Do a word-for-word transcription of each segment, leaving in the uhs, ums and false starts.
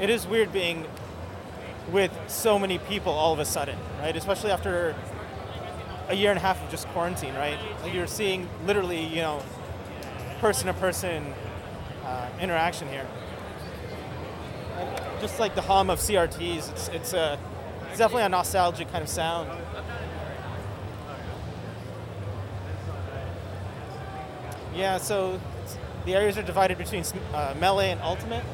it is weird being with so many people all of a sudden, right? Especially after a year and a half of just quarantine, right? Like you're seeing literally, you know, person-to-person uh, interaction here. And just like the hum of C R Ts, it's it's a it's definitely a nostalgic kind of sound. Yeah, so the areas are divided between uh, Melee and Ultimate,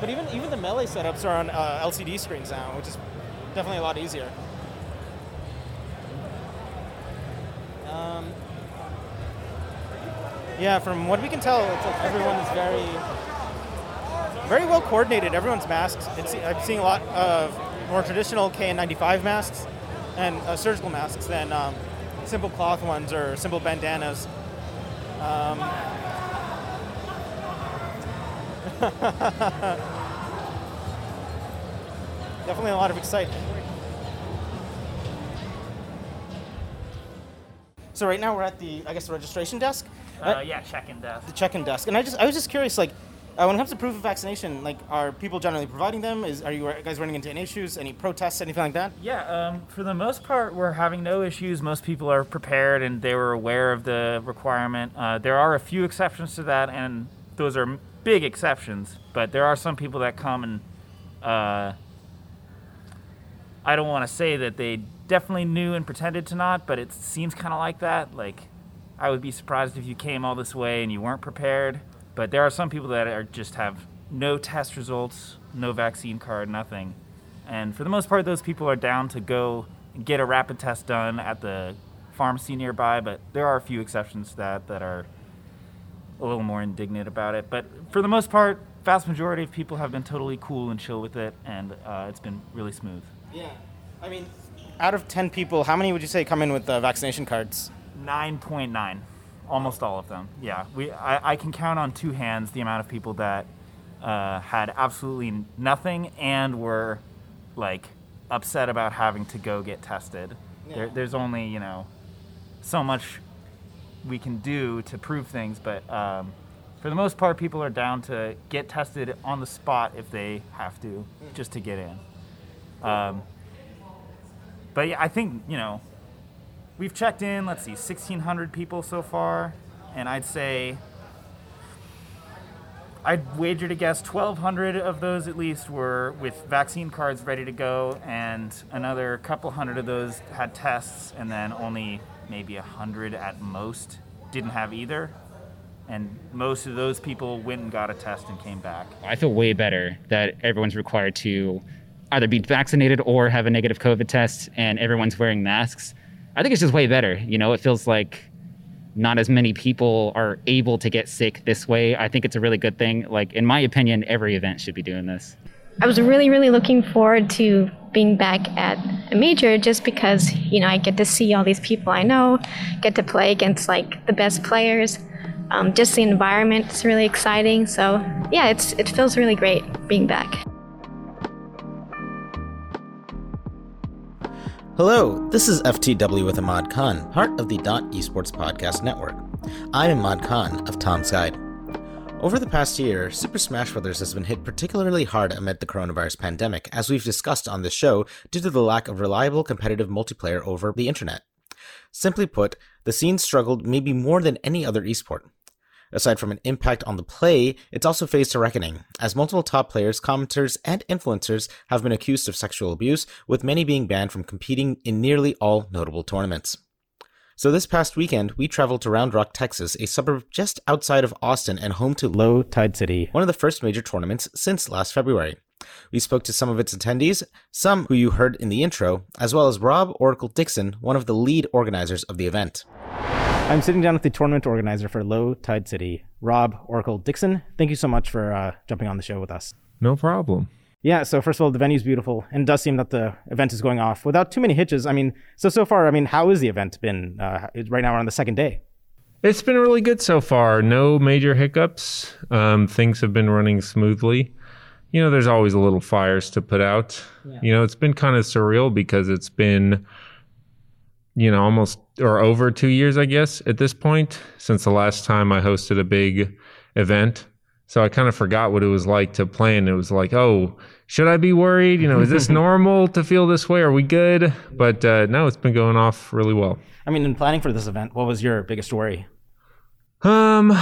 but even even the Melee setups are on uh, L C D screens now, which is definitely a lot easier. Um, yeah, from what we can tell, it's like everyone is very, very well coordinated. Everyone's masked. It's, I'm seeing a lot of more traditional K N ninety-five masks and uh, surgical masks than um, simple cloth ones or simple bandanas. Um, definitely a lot of excitement. So right now we're at the, I guess, the registration desk. Uh, yeah, check-in desk. The check-in desk, and I just, I was just curious, like, uh, when it comes to proof of vaccination, like, are people generally providing them? Is, are you guys running into any issues, any protests, anything like that? Yeah, um, for the most part, we're having no issues. Most people are prepared, and they were aware of the requirement. Uh, there are a few exceptions to that, and those are big exceptions. But there are some people that come and, uh, I don't want to say that they definitely knew and pretended to not, but it seems kind of like that. Like, I would be surprised if you came all this way and you weren't prepared. But there are some people that are just have no test results, no vaccine card, nothing. And for the most part, those people are down to go get a rapid test done at the pharmacy nearby. But there are a few exceptions to that that are a little more indignant about it. But for the most part, vast majority of people have been totally cool and chill with it. And uh, it's been really smooth. Yeah. I mean, out of ten people, how many would you say come in with uh, vaccination cards? nine point nine Almost all of them. Yeah, we. I, I can count on two hands the amount of people that uh, had absolutely nothing and were like upset about having to go get tested. Yeah. There, there's only, you know, so much we can do to prove things, but um, for the most part, people are down to get tested on the spot if they have to, mm. just to get in. Um, but yeah, I think, you know, we've checked in, let's see, sixteen hundred people so far, and I'd say, I'd wager to guess twelve hundred of those at least were with vaccine cards ready to go, and another couple hundred of those had tests, and then only maybe one hundred at most didn't have either, and most of those people went and got a test and came back. I feel way better that everyone's required to either be vaccinated or have a negative COVID test, and everyone's wearing masks. I think it's just way better. You know, it feels like not as many people are able to get sick this way. I think it's a really good thing. Like, in my opinion, every event should be doing this. I was really, really looking forward to being back at a major just because, you know, I get to see all these people I know, get to play against, like, the best players. Um, just the environment is really exciting. So, yeah, it's it feels really great being back. Hello, this is F T W with Ahmad Khan, part of the Dot Esports Podcast Network. I'm Ahmad Khan of Tom's Guide. Over the past year, Super Smash Bros. Has been hit particularly hard amid the coronavirus pandemic, as we've discussed on this show, due to the lack of reliable competitive multiplayer over the internet. Simply put, the scene struggled maybe more than any other esport. Aside from an impact on the play, it's also faced a reckoning, as multiple top players, commenters, and influencers have been accused of sexual abuse, with many being banned from competing in nearly all notable tournaments. So this past weekend, we traveled to Round Rock, Texas, a suburb just outside of Austin and home to Low Tide City, one of the first major tournaments since last February. We spoke to some of its attendees, some who you heard in the intro, as well as Rob Oracle Dixon, one of the lead organizers of the event. I'm sitting down with the tournament organizer for Low Tide City, Rob Oracle Dixon. Thank you so much for uh, jumping on the show with us. No problem. Yeah, so first of all, the venue's beautiful, and it does seem that the event is going off without too many hitches. I mean, so, so far, I mean, how has the event been? Uh, right now we're on the second day. It's been really good so far. No major hiccups. Um, things have been running smoothly. You know, there's always a little fires to put out. Yeah. You know, it's been kind of surreal because it's been, you know, almost or over two years, I guess, at this point, since the last time I hosted a big event. So I kind of forgot what it was like to play, and it was like, oh, should I be worried? You know, is this normal to feel this way? Are we good? But uh, no, it's been going off really well. I mean, in planning for this event, what was your biggest worry? Um...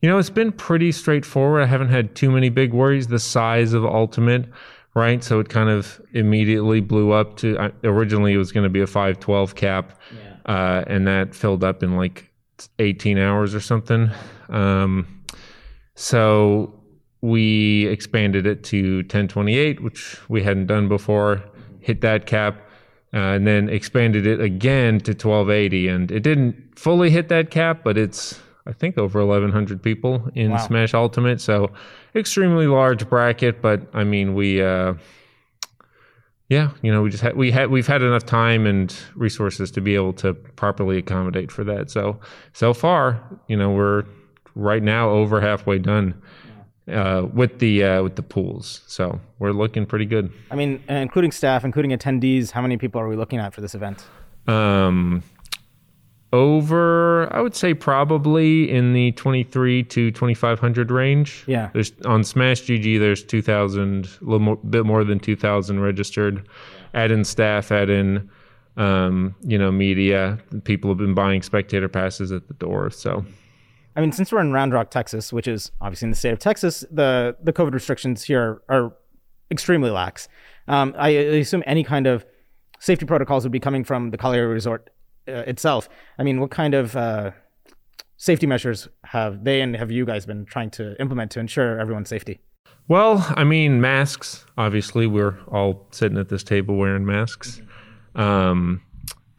You know, it's been pretty straightforward. I haven't had too many big worries. The size of Ultimate, right? So it kind of immediately blew up to, uh, originally it was going to be a five twelve cap, yeah. uh, and that filled up in like eighteen hours or something. Um, so we expanded it to ten twenty-eight, which we hadn't done before, hit that cap. Uh, and then expanded it again to twelve eighty, and it didn't fully hit that cap, but it's, I think, over eleven hundred people in wow. Smash Ultimate. So extremely large bracket, but I mean, we, uh, yeah, you know, we just had, we had, we've had enough time and resources to be able to properly accommodate for that. So, so far, you know, we're right now over halfway done uh, with the, uh, with the pools. So we're looking pretty good. I mean, including staff, including attendees, how many people are we looking at for this event? Um, Over, I would say probably in the twenty-three to twenty-five hundred range. Yeah. There's on Smash G G, there's two thousand, a little more, bit more than two thousand registered. Add in staff, add in, um, you know, media. People have been buying spectator passes at the door. So, I mean, since we're in Round Rock, Texas, which is obviously in the state of Texas, the the COVID restrictions here are extremely lax. Um, I assume any kind of safety protocols would be coming from the Kalahari Resort itself. I mean, what kind of uh, safety measures have they and have you guys been trying to implement to ensure everyone's safety? Well, I mean, masks. Obviously, we're all sitting at this table wearing masks. Mm-hmm. Um,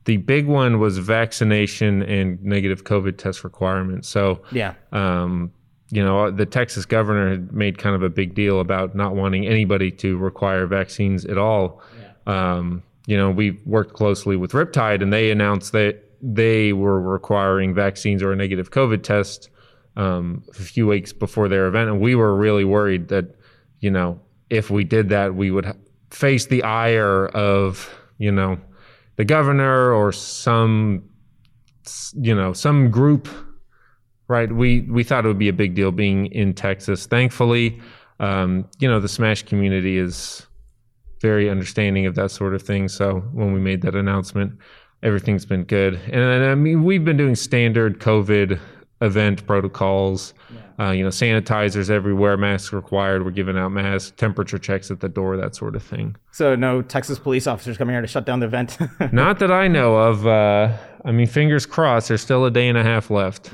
the big one was vaccination and negative COVID test requirements. So, yeah. Um, you know, the Texas governor had made kind of a big deal about not wanting anybody to require vaccines at all. Yeah. Um, You know, we worked closely with Riptide, and they announced that they were requiring vaccines or a negative COVID test um, a few weeks before their event. And we were really worried that, you know, if we did that, we would face the ire of, you know, the governor or some, you know, some group, right? We, we thought it would be a big deal being in Texas. Thankfully, um, you know, the Smash community is very understanding of that sort of thing. So when we made that announcement, everything's been good. And, and I mean, we've been doing standard COVID event protocols, yeah. uh, you know, sanitizers everywhere, masks required. We're giving out masks, temperature checks at the door, that sort of thing. So no Texas police officers coming here to shut down the event? Not that I know of. Uh, I mean, fingers crossed, there's still a day and a half left.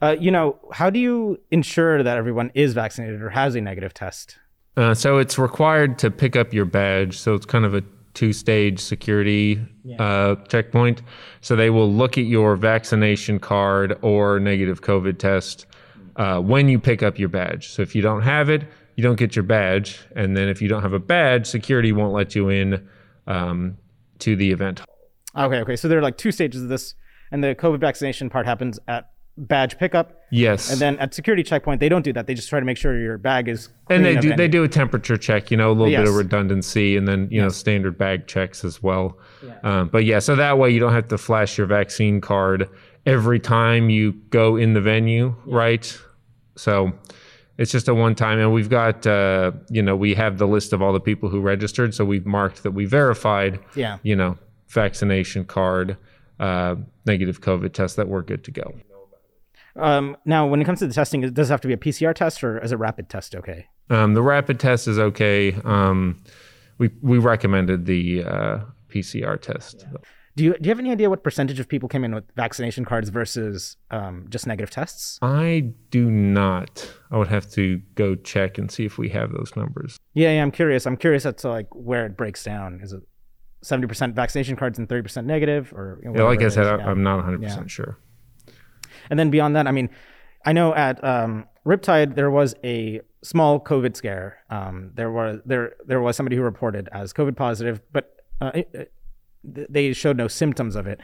uh, you know, how do you ensure that everyone is vaccinated or has a negative test? Uh, so it's required to pick up your badge. So it's kind of a two-stage security yeah. uh, checkpoint. So they will look at your vaccination card or negative COVID test uh, when you pick up your badge. So if you don't have it, you don't get your badge. And then if you don't have a badge, security won't let you in um, to the event. Okay, okay. So there are like two stages of this. And the COVID vaccination part happens at badge pickup. Yes. And then at security checkpoint, they don't do that. They just try to make sure your bag is clean. And they do, they do a temperature check, you know, a little yes. bit of redundancy, and then, you yes. know, standard bag checks as well. Yeah. Um, but yeah, so that way you don't have to flash your vaccine card every time you go in the venue, yeah. right? So it's just a one time. And we've got, uh, you know, we have the list of all the people who registered. So we've marked that we verified, yeah. you know, vaccination card, uh, negative COVID test, that we're good to go. Um, now, when it comes to the testing, does it have to be a P C R test, or is a rapid test okay? Um, the rapid test is okay. Um, we we recommended the uh, P C R test. Yeah. Do you do you have any idea what percentage of people came in with vaccination cards versus um, just negative tests? I do not. I would have to go check and see if we have those numbers. Yeah, yeah I'm curious. I'm curious as to like where it breaks down. Is it seventy percent vaccination cards and thirty percent negative, or you know, yeah, like I said, I, I'm not one hundred percent yeah. sure. And then beyond that, I mean, I know at um, Riptide there was a small COVID scare. Um, there was there there was somebody who reported as COVID positive, but uh, it, it, they showed no symptoms of it.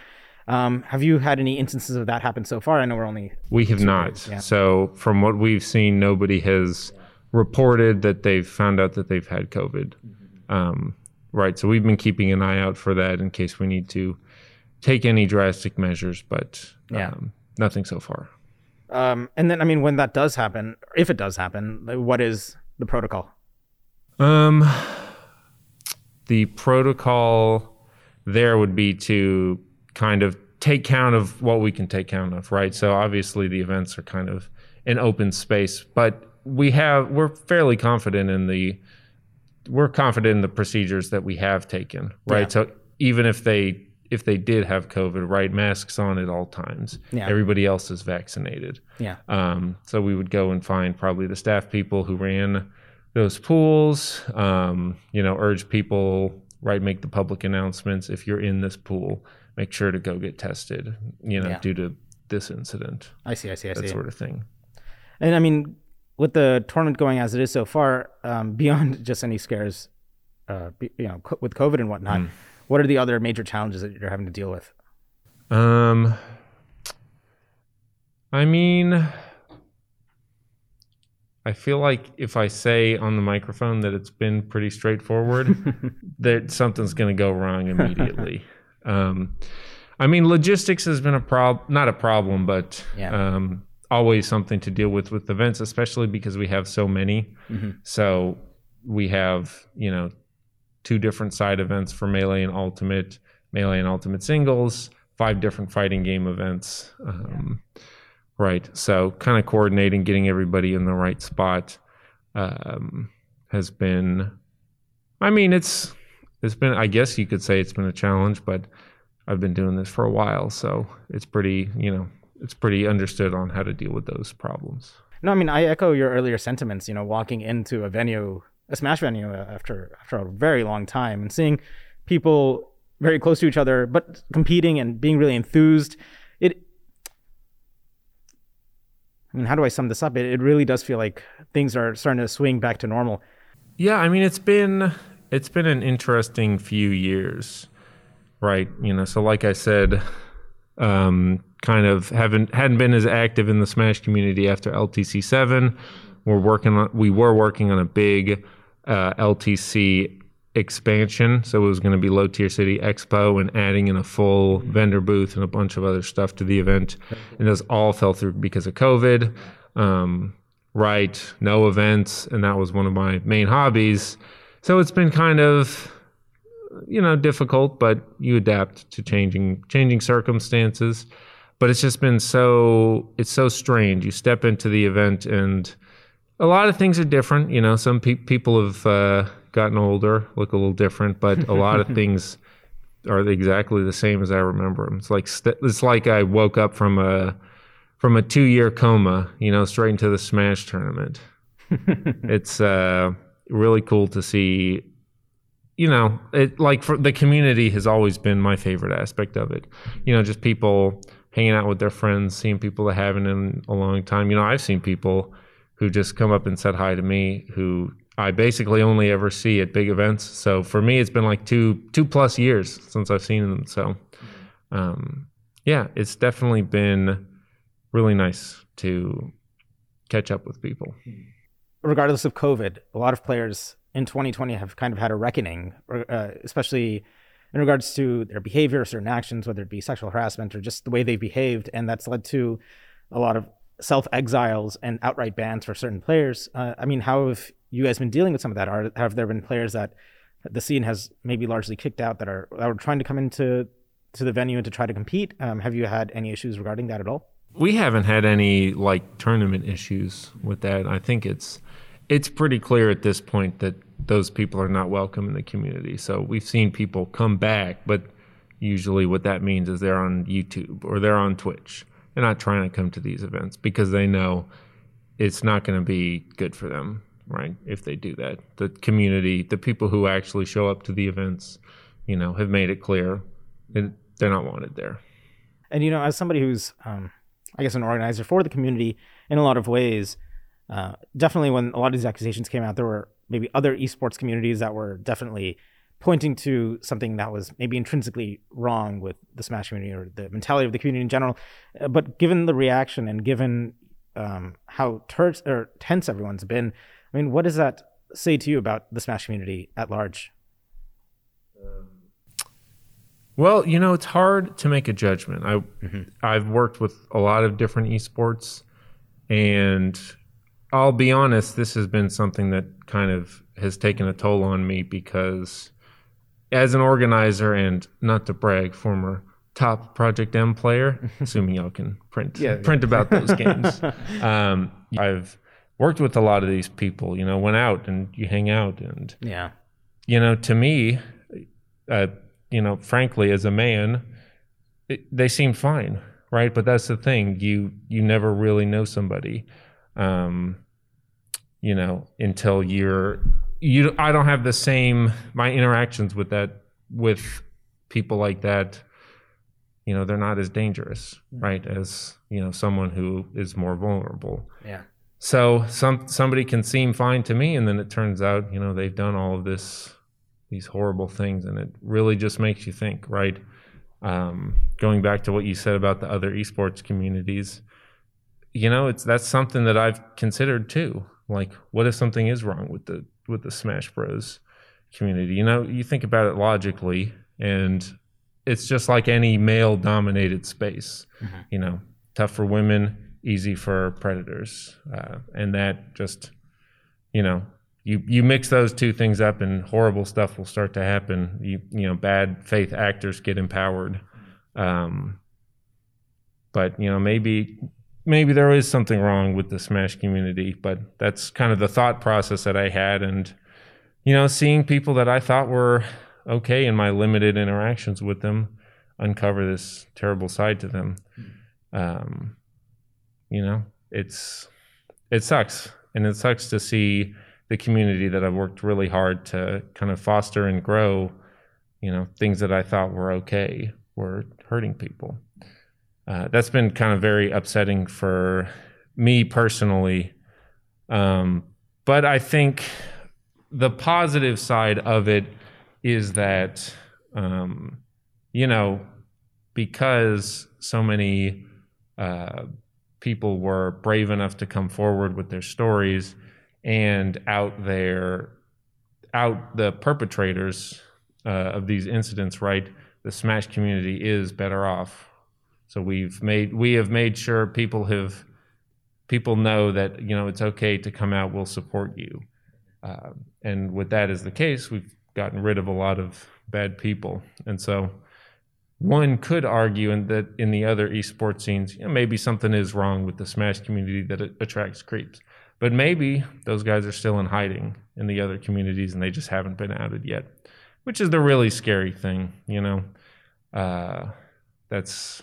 Um, have you had any instances of that happen so far? I know we're only we have not. Yeah. So from what we've seen, nobody has reported that they've found out that they've had COVID. Mm-hmm. Um, right. So we've been keeping an eye out for that in case we need to take any drastic measures. But um, yeah. Nothing so far. Um, and then, I mean, when that does happen, if it does happen, what is the protocol? Um, the protocol there would be to kind of take count of what we can take count of, right? So obviously the events are kind of an open space, but we have, we're fairly confident in the, we're confident in the procedures that we have taken, right? Yeah. So even if they, if they did have COVID, right, masks on at all times. Yeah. Everybody else is vaccinated. Yeah. Um, so we would go and find probably the staff people who ran those pools, um, you know, urge people, right, make the public announcements. If you're in this pool, make sure to go get tested, you know, yeah. due to this incident. I see, I see, I see. That sort of thing. And I mean, with the tournament going as it is so far, um, beyond just any scares, uh, you know, co- with COVID and whatnot, mm. what are the other major challenges that you're having to deal with? Um, I mean, I feel like if I say on the microphone that it's been pretty straightforward, that something's going to go wrong immediately. um, I mean, logistics has been a problem, not a problem, but yeah. um, always something to deal with with events, especially because we have so many. Mm-hmm. So we have, you know, two different side events for Melee and Ultimate, Melee and Ultimate Singles, five different fighting game events. Um, yeah. Right, so kind of coordinating, getting everybody in the right spot um, has been, I mean, it's it's been, I guess you could say it's been a challenge, but I've been doing this for a while, so it's pretty, you know, it's pretty understood on how to deal with those problems. No, I mean, I echo your earlier sentiments, you know, walking into a venue a Smash venue after after a very long time and seeing people very close to each other, but competing and being really enthused. It, I mean, how do I sum this up? It, it really does feel like things are starting to swing back to normal. Yeah, I mean, it's been, it's been an interesting few years, right? You know, so like I said, um, kind of haven't, hadn't been as active in the Smash community after L T C seven. We're working on, we were working on a big, Uh, L T C expansion, so it was going to be Low Tier City Expo and adding in a full vendor booth and a bunch of other stuff to the event, and those all fell through because of COVID. Um, right, no events, and that was one of my main hobbies. So it's been kind of, you know, difficult, but you adapt to changing changing circumstances. But it's just been so it's so strange. You step into the event and a lot of things are different, you know. Some pe- people have uh, gotten older, look a little different, but a lot of things are exactly the same as I remember them. It's like st- it's like I woke up from a from a two-year coma, you know, straight into the Smash tournament. It's uh, really cool to see, you know, it like for, the community has always been my favorite aspect of it. You know, just people hanging out with their friends, seeing people that haven't in a long time. You know, I've seen people who just come up and said hi to me, who I basically only ever see at big events. So for me, it's been like two two plus years since I've seen them. So um, yeah, it's definitely been really nice to catch up with people. Regardless of COVID, a lot of players in twenty twenty have kind of had a reckoning, uh, especially in regards to their behavior, certain actions, whether it be sexual harassment or just the way they behaved. And that's led to a lot of self-exiles and outright bans for certain players. Uh, I mean, how have you guys been dealing with some of that? Are, have there been players that the scene has maybe largely kicked out that are, that are trying to come into to the venue and to try to compete? Um, have you had any issues regarding that at all? We haven't had any like tournament issues with that. I think it's it's pretty clear at this point that those people are not welcome in the community. So we've seen people come back, but usually what that means is they're on YouTube or they're on Twitch. They're not trying to come to these events because they know it's not going to be good for them, right? If they do that, the community, the people who actually show up to the events, you know, have made it clear that they're not wanted there. And, you know, as somebody who's, um, I guess, an organizer for the community in a lot of ways, uh, definitely when a lot of these accusations came out, there were maybe other esports communities that were definitely pointing to something that was maybe intrinsically wrong with the Smash community or the mentality of the community in general. But given the reaction and given um, how ter- or tense everyone's been, I mean, what does that say to you about the Smash community at large? Well, you know, it's hard to make a judgment. I, mm-hmm. I've worked with a lot of different esports And I'll be honest, this has been something that kind of has taken a toll on me because as an organizer and, not to brag, former top Project M player, assuming y'all can print yeah, print yeah. about those games, um, I've worked with a lot of these people, you know, went out and you hang out. And, yeah. you know, to me, uh, you know, frankly, as a man, it, they seem fine, right? But that's the thing. You, you never really know somebody. Um, you know, until you're, you, I don't have the same, my interactions with that, with people like that, you know, they're not as dangerous, right? As, you know, someone who is more vulnerable. Yeah. So some, somebody can seem fine to me. And then it turns out, you know, they've done all of this, these horrible things. And it really just makes you think, right? Um, going back to what you said about the other esports communities, you know, it's that's something that I've considered too. Like, what if something is wrong with the with the Smash Bros community? You know, you think about it logically, and it's just like any male-dominated space. Mm-hmm. You know, tough for women, easy for predators, uh, and that just, you know, you you mix those two things up, and horrible stuff will start to happen. You you know, bad faith actors get empowered, um, but you know, maybe. Maybe there is something wrong with the Smash community, but that's kind of the thought process that I had. And, you know, seeing people that I thought were okay in my limited interactions with them uncover this terrible side to them. Um, you know, it's it sucks. And it sucks to see the community that I've worked really hard to kind of foster and grow, you know, things that I thought were okay were hurting people. Uh, that's been kind of very upsetting for me personally. Um, but I think the positive side of it is that, um, you know, because so many uh, people were brave enough to come forward with their stories and out there, out the perpetrators uh, of these incidents, right? The Smash community is better off. So we've made we have made sure people have people know that, you know, it's okay to come out. We'll support you, uh, and with that as the case, we've gotten rid of a lot of bad people. And so, one could argue, and that in the other esports scenes, you know, maybe something is wrong with the Smash community that it attracts creeps. But maybe those guys are still in hiding in the other communities, and they just haven't been outed yet, which is the really scary thing. You know, uh, that's.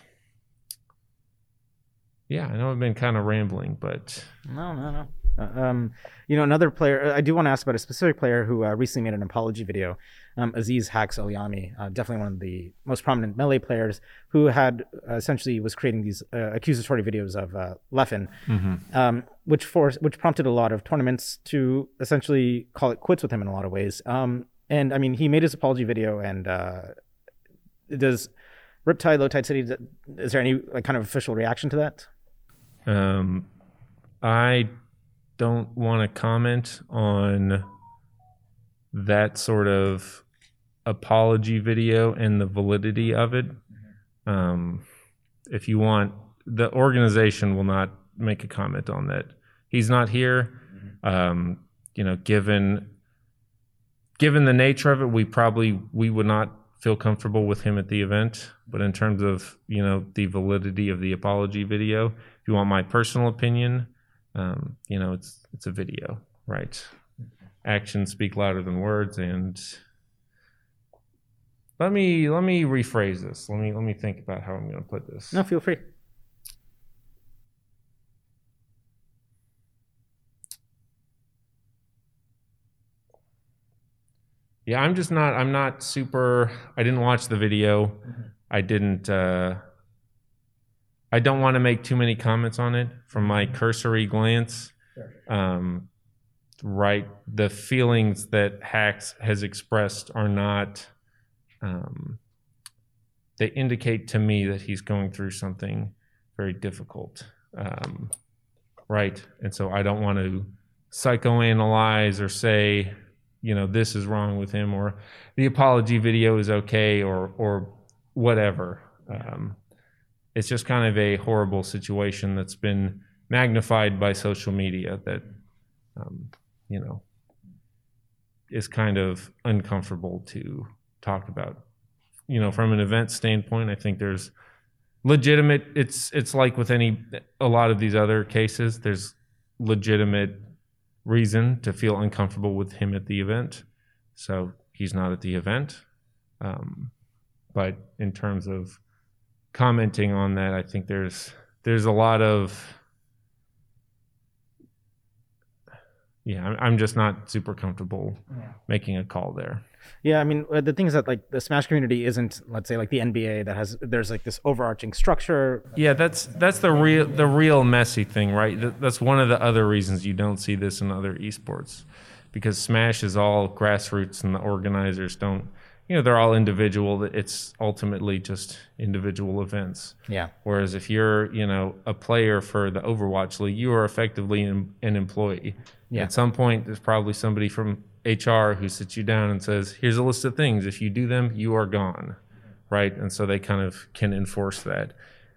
Yeah, I know I've been kind of rambling, but... No, no, no. Uh, um, you know, another player... I do want to ask about a specific player who uh, recently made an apology video, um, Aziz Hax Oliami, uh, definitely one of the most prominent Melee players, who had uh, essentially was creating these uh, accusatory videos of uh, Leffen, mm-hmm. um, which, for, which prompted a lot of tournaments to essentially call it quits with him in a lot of ways. Um, and, I mean, he made his apology video, and uh, does Riptide, Low Tide City, is there any like kind of official reaction to that? Um, I don't want to comment on that sort of apology video and the validity of it. Um, if you want, the organization will not make a comment on that. He's not here. Um, you know, given given the nature of it, we probably we would not feel comfortable with him at the event. But in terms of, you know, the validity of the apology video, if you want my personal opinion, um, you know, it's it's a video, right? Actions speak louder than words. And let me let me rephrase this. Let me let me think about how I'm going to put this. No, feel free. Yeah, I'm just not. I'm not super. I didn't watch the video. Mm-hmm. I didn't. Uh, I don't want to make too many comments on it from my cursory glance. Um, right, the feelings that Hax has expressed are not, um, they indicate to me that he's going through something very difficult. Um, right, and so I don't want to psychoanalyze or say, you know, this is wrong with him or the apology video is okay or or whatever. Um, It's just kind of a horrible situation that's been magnified by social media that, um, you know, is kind of uncomfortable to talk about. You know, from an event standpoint, I think there's legitimate, it's it's like with any, a lot of these other cases, there's legitimate reason to feel uncomfortable with him at the event. So he's not at the event. Um, but in terms of commenting on that, I think there's there's a lot of, yeah, I'm just not super comfortable yeah. making a call there. Yeah, I mean, the thing is that like the Smash community isn't, let's say, like the N B A that has, there's like this overarching structure. Yeah, that's that's the real the real messy thing, right? That's one of the other reasons you don't see this in other esports, because Smash is all grassroots and the organizers don't, you know, they're all individual. It's ultimately just individual events. Yeah. Whereas if you're, you know, a player for the Overwatch League, you are effectively an, an employee. Yeah. At some point, there's probably somebody from H R who sits you down and says, here's a list of things. If you do them, you are gone, right? And so they kind of can enforce that.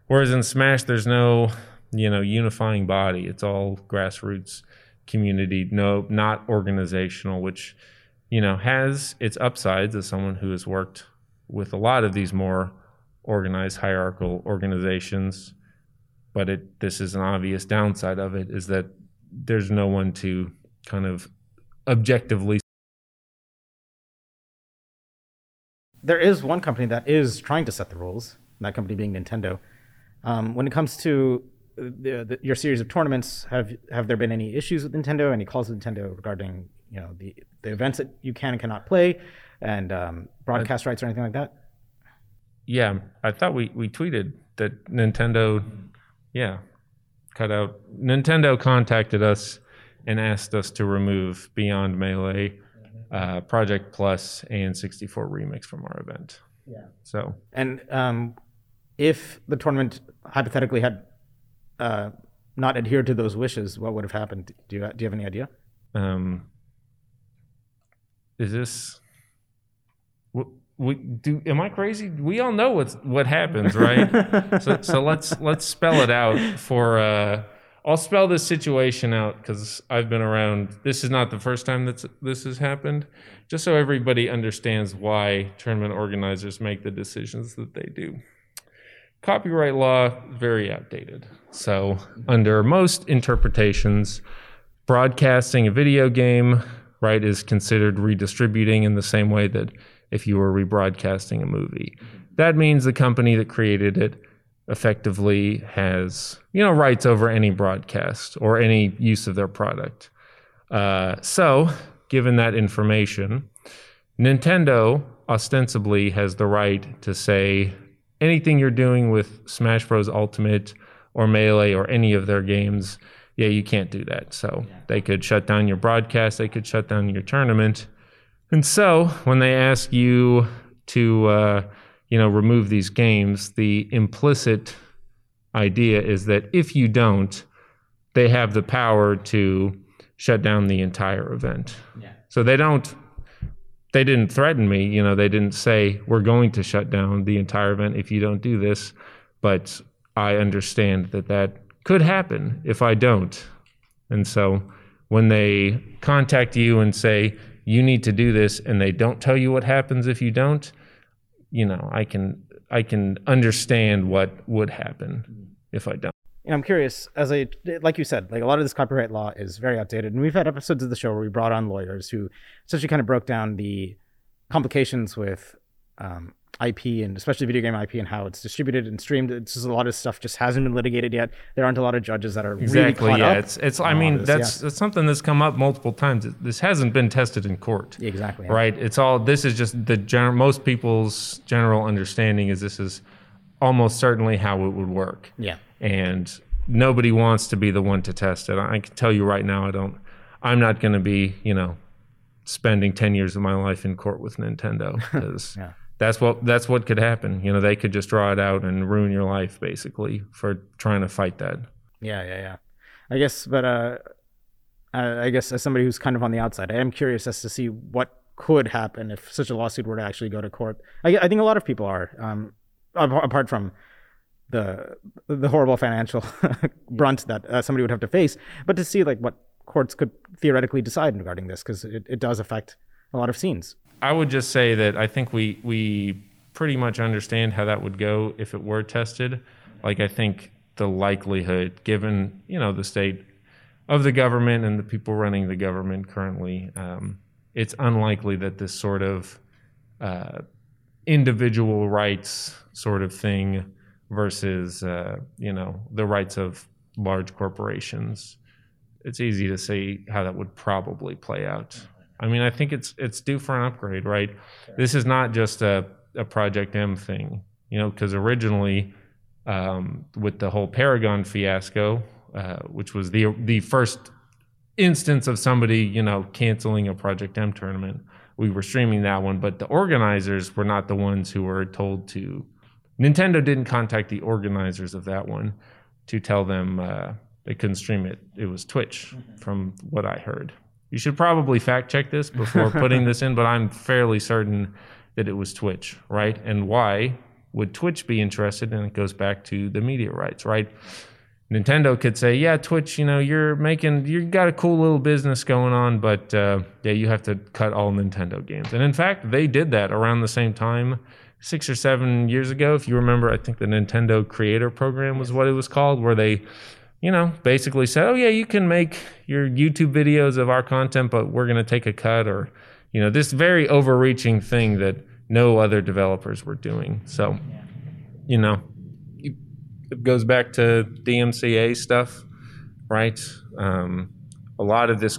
Whereas in Smash, there's no, you know, unifying body. It's all grassroots community, no, not organizational, which, you know, has its upsides as someone who has worked with a lot of these more organized hierarchical organizations. But it, this is an obvious downside of it, is that there's no one to kind of objectively. There is one company that is trying to set the rules, that company being Nintendo. Um, when it comes to the, the, your series of tournaments, have have there been any issues with Nintendo, any calls to Nintendo regarding, you know, the, the events that you can and cannot play and um, broadcast I, rights or anything like that? Yeah, I thought we, we tweeted that Nintendo, yeah, cut out. Nintendo contacted us and asked us to remove Beyond Melee, uh, Project Plus, and sixty-four Remix from our event. Yeah. So. And um, if the tournament hypothetically had uh, not adhered to those wishes, what would have happened? Do you, do you have any idea? Um. Is this, we, we do? Am I crazy? We all know what's what happens, right? so, so let's let's spell it out for. Uh, I'll spell this situation out because I've been around. This is not the first time that this has happened. Just so everybody understands why tournament organizers make the decisions that they do. Copyright law, very outdated. So under most interpretations, broadcasting a video game, right, is considered redistributing in the same way that if you were rebroadcasting a movie. That means the company that created it effectively has, you know, rights over any broadcast or any use of their product. Uh, so, given that information, Nintendo ostensibly has the right to say anything you're doing with Smash Bros. Ultimate or Melee or any of their games, yeah, you can't do that. So yeah. They could shut down your broadcast. They could shut down your tournament. And so when they ask you to, uh, you know, remove these games, the implicit idea is that if you don't, they have the power to shut down the entire event. Yeah. So they don't, they didn't threaten me. You know, they didn't say, we're going to shut down the entire event if you don't do this. But I understand that that could happen if I don't. And so when they contact you and say, you need to do this, and they don't tell you what happens if you don't, you know, I can I can understand what would happen if I don't. And I'm curious, as I, like you said, like a lot of this copyright law is very outdated. And we've had episodes of the show where we brought on lawyers who essentially kind of broke down the complications with um, I P and especially video game I P and how it's distributed and streamed. It's just a lot of stuff just hasn't been litigated yet. There aren't a lot of judges that are exactly, really caught yeah. up. It's, it's, I mean, this, that's yeah. that's something that's come up multiple times. This hasn't been tested in court. Exactly. Right? Yeah. It's all, this is just the general, most people's general understanding is this is almost certainly how it would work. Yeah. And nobody wants to be the one to test it. I can tell you right now, I don't, I'm not going to be, you know, spending ten years of my life in court with Nintendo because yeah. That's what that's what could happen. You know, they could just draw it out and ruin your life, basically, for trying to fight that. Yeah, yeah, yeah. I guess, but uh, I guess as somebody who's kind of on the outside, I am curious as to see what could happen if such a lawsuit were to actually go to court. I, I think a lot of people are, um, apart from the the horrible financial brunt that uh, somebody would have to face, but to see like what courts could theoretically decide regarding this, because it, it does affect a lot of scenes. I would just say that I think we we pretty much understand how that would go if it were tested. Like, I think the likelihood, given, you know, the state of the government and the people running the government currently, um, it's unlikely that this sort of uh, individual rights sort of thing versus, uh, you know, the rights of large corporations, it's easy to see how that would probably play out. I mean, I think it's it's due for an upgrade, right? This is not just a, a Project M thing, you know, because originally um, with the whole Paragon fiasco, uh, which was the the first instance of somebody, you know, canceling a Project M tournament, we were streaming that one, but the organizers were not the ones who were told to. Nintendo didn't contact the organizers of that one to tell them uh, they couldn't stream it. It was Twitch, from what I heard. You should probably fact check this before putting this in, but I'm fairly certain that it was Twitch, right? And why would Twitch be interested? And it goes back to the media rights, right? Nintendo could say, yeah, Twitch, you know, you're making, you got a cool little business going on, but uh, yeah, you have to cut all Nintendo games. And in fact, they did that around the same time, six or seven years ago. If you remember, I think the Nintendo Creator Program was what it was called, where they, you know, basically said, oh yeah, you can make your YouTube videos of our content, but we're going to take a cut, or, you know, this very overreaching thing that no other developers were doing. So, you know, it goes back to D M C A stuff, right? Um, a lot of this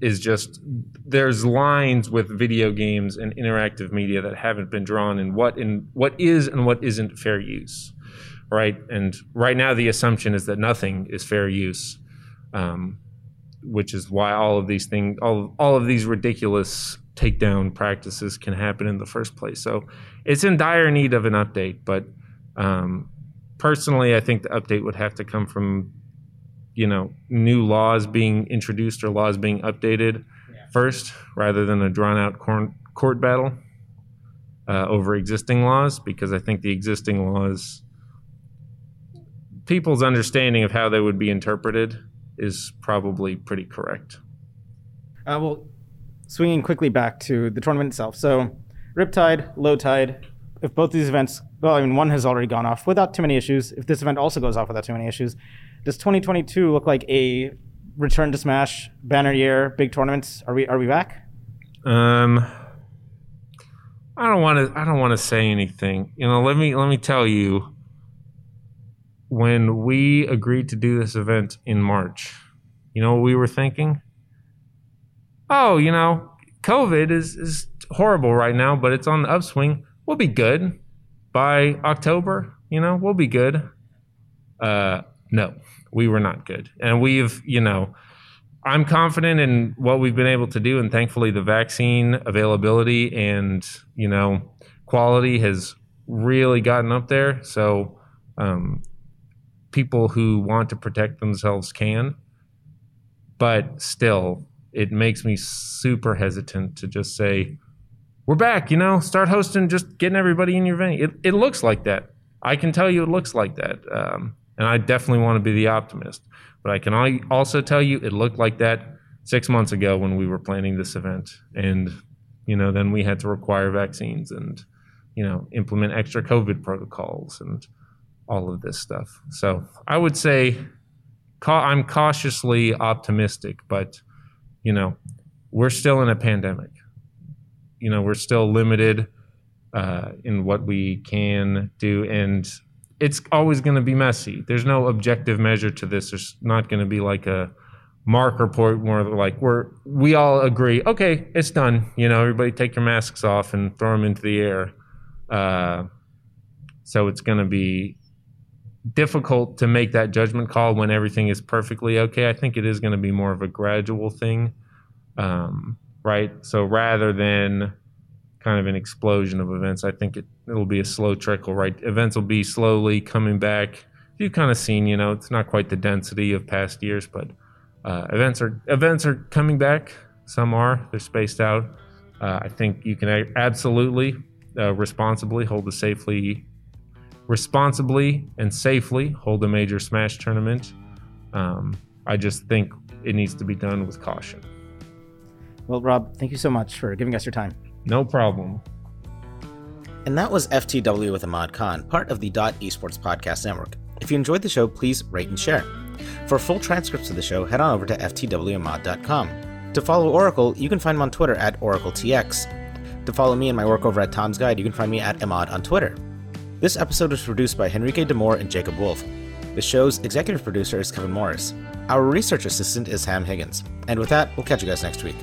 is just, there's lines with video games and interactive media that haven't been drawn in what in what is and what isn't fair use, right? And right now the assumption is that nothing is fair use, um, which is why all of these things, all, all of these ridiculous takedown practices can happen in the first place. So it's in dire need of an update, but um, personally, I think the update would have to come from, you know, new laws being introduced or laws being updated yeah. first, rather than a drawn-out court battle uh, over existing laws, because I think the existing laws, people's understanding of how they would be interpreted is probably pretty correct. Uh, well, swinging quickly back to the tournament itself. So, Riptide, Low Tide, if both these events, well, I mean, one has already gone off without too many issues. If this event also goes off without too many issues, does twenty twenty-two look like a return to Smash banner year, big tournaments? Are we are we back? Um, I don't want to. I don't want to say anything. You know, let me let me tell you. When we agreed to do this event in March, you know what we were thinking? Oh, you know, COVID is is horrible right now, but it's on the upswing. We'll be good by October, you know, we'll be good. Uh, no, we were not good. And we've, you know, I'm confident in what we've been able to do. And thankfully the vaccine availability and, you know, quality has really gotten up there. So um, people who want to protect themselves can, but still it makes me super hesitant to just say, we're back, you know, start hosting, just getting everybody in your venue. It, it looks like that. I can tell you it looks like that. Um, and I definitely want to be the optimist. But I can also tell you it looked like that six months ago when we were planning this event. And, you know, then we had to require vaccines and, you know, implement extra COVID protocols and all of this stuff. So I would say ca- I'm cautiously optimistic, but, you know, we're still in a pandemic. You know, we're still limited uh, in what we can do, and it's always going to be messy. There's no objective measure to this. There's not going to be like a marker point where like we're we all agree, okay, it's done. You know, everybody take your masks off and throw them into the air. Uh, so it's going to be difficult to make that judgment call when everything is perfectly okay. I think it is going to be more of a gradual thing. Um, Right, so rather than kind of an explosion of events, I think it, it'll be a slow trickle, right? Events will be slowly coming back. You've kind of seen, you know, it's not quite the density of past years, but uh, events are events are coming back. Some are, they're spaced out. Uh, I think you can absolutely uh, responsibly hold a safely responsibly and safely hold a major Smash tournament. Um, I just think it needs to be done with caution. Well, Rob, thank you so much for giving us your time. No problem. And that was F T W with Ahmad Khan, part of the Dot Esports Podcast Network. If you enjoyed the show, please rate and share. For full transcripts of the show, head on over to F T W Ahmad dot com. To follow Oracle, you can find him on Twitter at Oracle T X. To follow me and my work over at Tom's Guide, you can find me at Ahmad on Twitter. This episode was produced by Henrique Damore and Jacob Wolf. The show's executive producer is Kevin Morris. Our research assistant is Ham Higgins. And with that, we'll catch you guys next week.